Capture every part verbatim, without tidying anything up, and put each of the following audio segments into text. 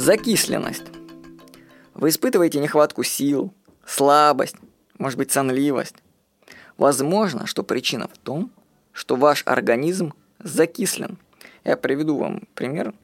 Закисленность. Вы испытываете нехватку сил, слабость, может быть, сонливость. Возможно, что причина в том, что ваш организм закислен. Я приведу вам пример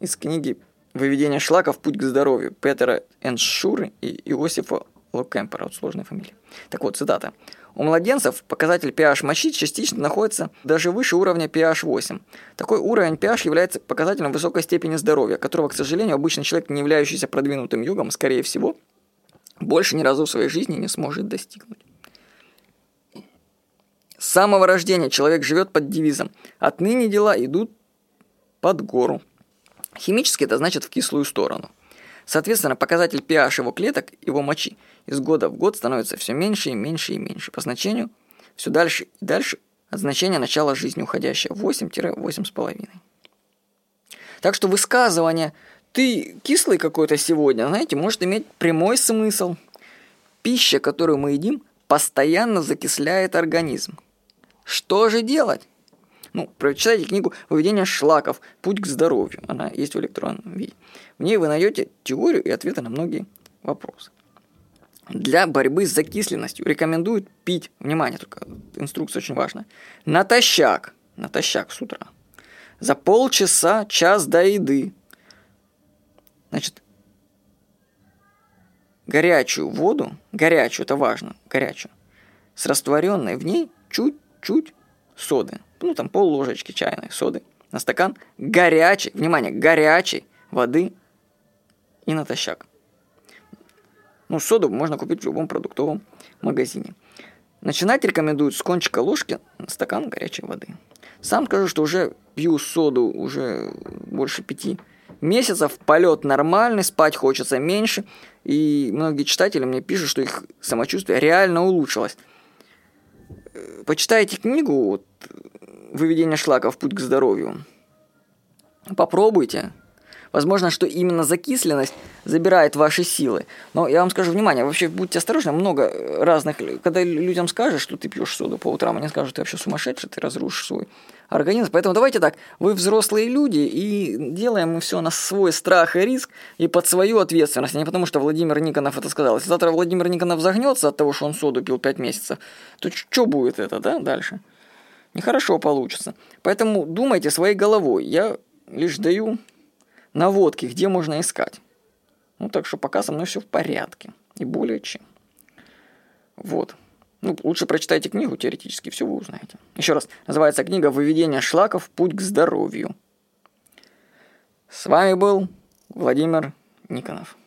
из книги «Выведение шлака в путь к здоровью» Петера Эншуры и Иосифа Локкемпера. Вот сложная фамилия. Так вот, цитата. У младенцев показатель pH мочи частично находится даже выше уровня пэ аш восемь. Такой уровень pH является показателем высокой степени здоровья, которого, к сожалению, обычный человек, не являющийся продвинутым йогом, скорее всего, больше ни разу в своей жизни не сможет достигнуть. С самого рождения человек живет под девизом «Отныне дела идут под гору». Химически это значит в кислую сторону. Соответственно, показатель pH его клеток, его мочи, из года в год становится все меньше и меньше и меньше. По значению все дальше и дальше от значения начала жизни уходящее восемь - восемь с половиной. Так что высказывание «ты кислый какой-то сегодня», знаете, может иметь прямой смысл. Пища, которую мы едим, постоянно закисляет организм. Что же делать? Ну, прочитайте книгу «Выведение шлаков. Путь к здоровью». Она есть в электронном виде. В ней вы найдете теорию и ответы на многие вопросы. Для борьбы с закисленностью рекомендуют пить, внимание, только инструкция очень важна, натощак, натощак с утра, за полчаса, час до еды. Значит, горячую воду, горячую, это важно, горячую, с растворенной в ней чуть-чуть соды. Ну, там пол ложечки чайной соды на стакан горячей, внимание, горячей воды и натощак. Ну, соду можно купить в любом продуктовом магазине. Начинать рекомендуют с кончика ложки на стакан горячей воды. Сам скажу, что уже пью соду уже больше пяти месяцев. Полет нормальный, спать хочется меньше. И многие читатели мне пишут, что их самочувствие реально улучшилось. Почитайте книгу вот, «Выведение шлаков. Путь к здоровью». Попробуйте. Возможно, что именно закисленность забирает ваши силы. Но я вам скажу, внимание, вообще будьте осторожны. Много разных... Когда людям скажешь, что ты пьешь соду по утрам, они скажут, ты вообще сумасшедший, ты разрушишь свой организм. Поэтому давайте так, вы взрослые люди, и делаем мы все на свой страх и риск, и под свою ответственность. А не потому, что Владимир Никонов это сказал. Если завтра Владимир Никонов загнется от того, что он соду пил пять месяцев, то что будет это, да, дальше? Нехорошо получится. Поэтому думайте своей головой. Я лишь даю... наводки, где можно искать. Ну, так что пока со мной все в порядке. И более чем. Вот. Ну, лучше прочитайте книгу, теоретически все вы узнаете. Еще раз, называется книга «Выведение шлаков. Путь к здоровью». С вами был Владимир Никонов.